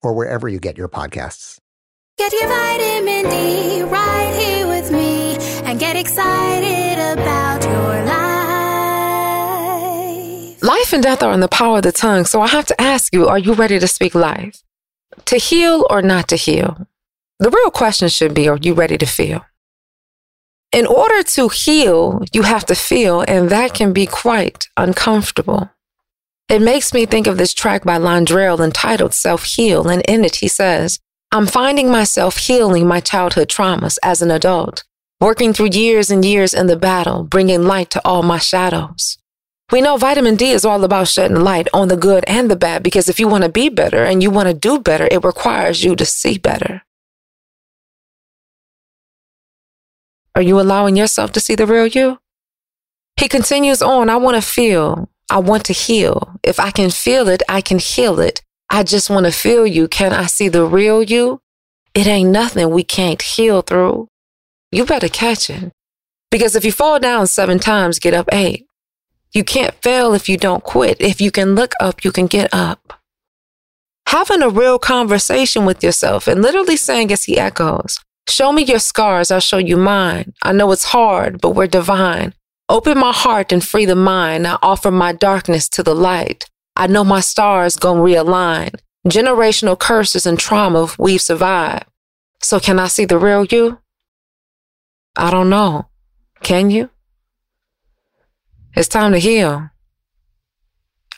or wherever you get your podcasts. Get your vitamin D right here with me and get excited about your life. Life and death are in the power of the tongue, so I have to ask you, are you ready to speak life? To heal or not to heal? The real question should be, are you ready to feel? In order to heal, you have to feel, and that can be quite uncomfortable. It makes me think of this track by Londrelle entitled Self-Heal, and in it he says, I'm finding myself healing my childhood traumas as an adult, working through years and years in the battle, bringing light to all my shadows. We know vitamin D is all about shedding light on the good and the bad, because if you want to be better and you want to do better, it requires you to see better. Are you allowing yourself to see the real you? He continues on, I want to feel. I want to heal. If I can feel it, I can heal it. I just want to feel you. Can I see the real you? It ain't nothing we can't heal through. You better catch it. Because if you fall down 7 times, get up 8. You can't fail if you don't quit. If you can look up, you can get up. Having a real conversation with yourself and literally saying, as he echoes, show me your scars, I'll show you mine. I know it's hard, but we're divine. Open my heart and free the mind. I offer my darkness to the light. I know my stars gon' realign. Generational curses and trauma we've survived. So can I see the real you? I don't know. Can you? It's time to heal.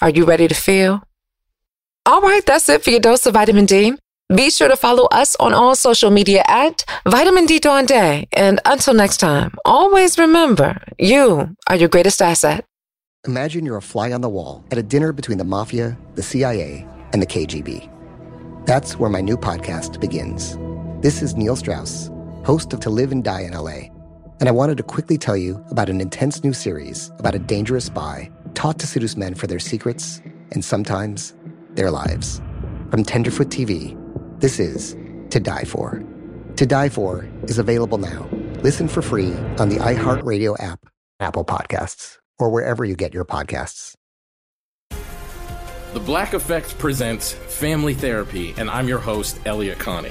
Are you ready to feel? All right, that's it for your dose of vitamin D. Be sure to follow us on all social media at Vitamin D Dawn Day. And until next time, always remember, you are your greatest asset. Imagine you're a fly on the wall at a dinner between the mafia, the CIA, and the KGB. That's where my new podcast begins. This is Neil Strauss, host of To Live and Die in L.A., and I wanted to quickly tell you about an intense new series about a dangerous spy taught to seduce men for their secrets and sometimes their lives. From Tenderfoot TV, this is To Die For. To Die For is available now. Listen for free on the iHeartRadio app, Apple Podcasts, or wherever you get your podcasts. The Black Effect presents Family Therapy, and I'm your host, Elliot Connie.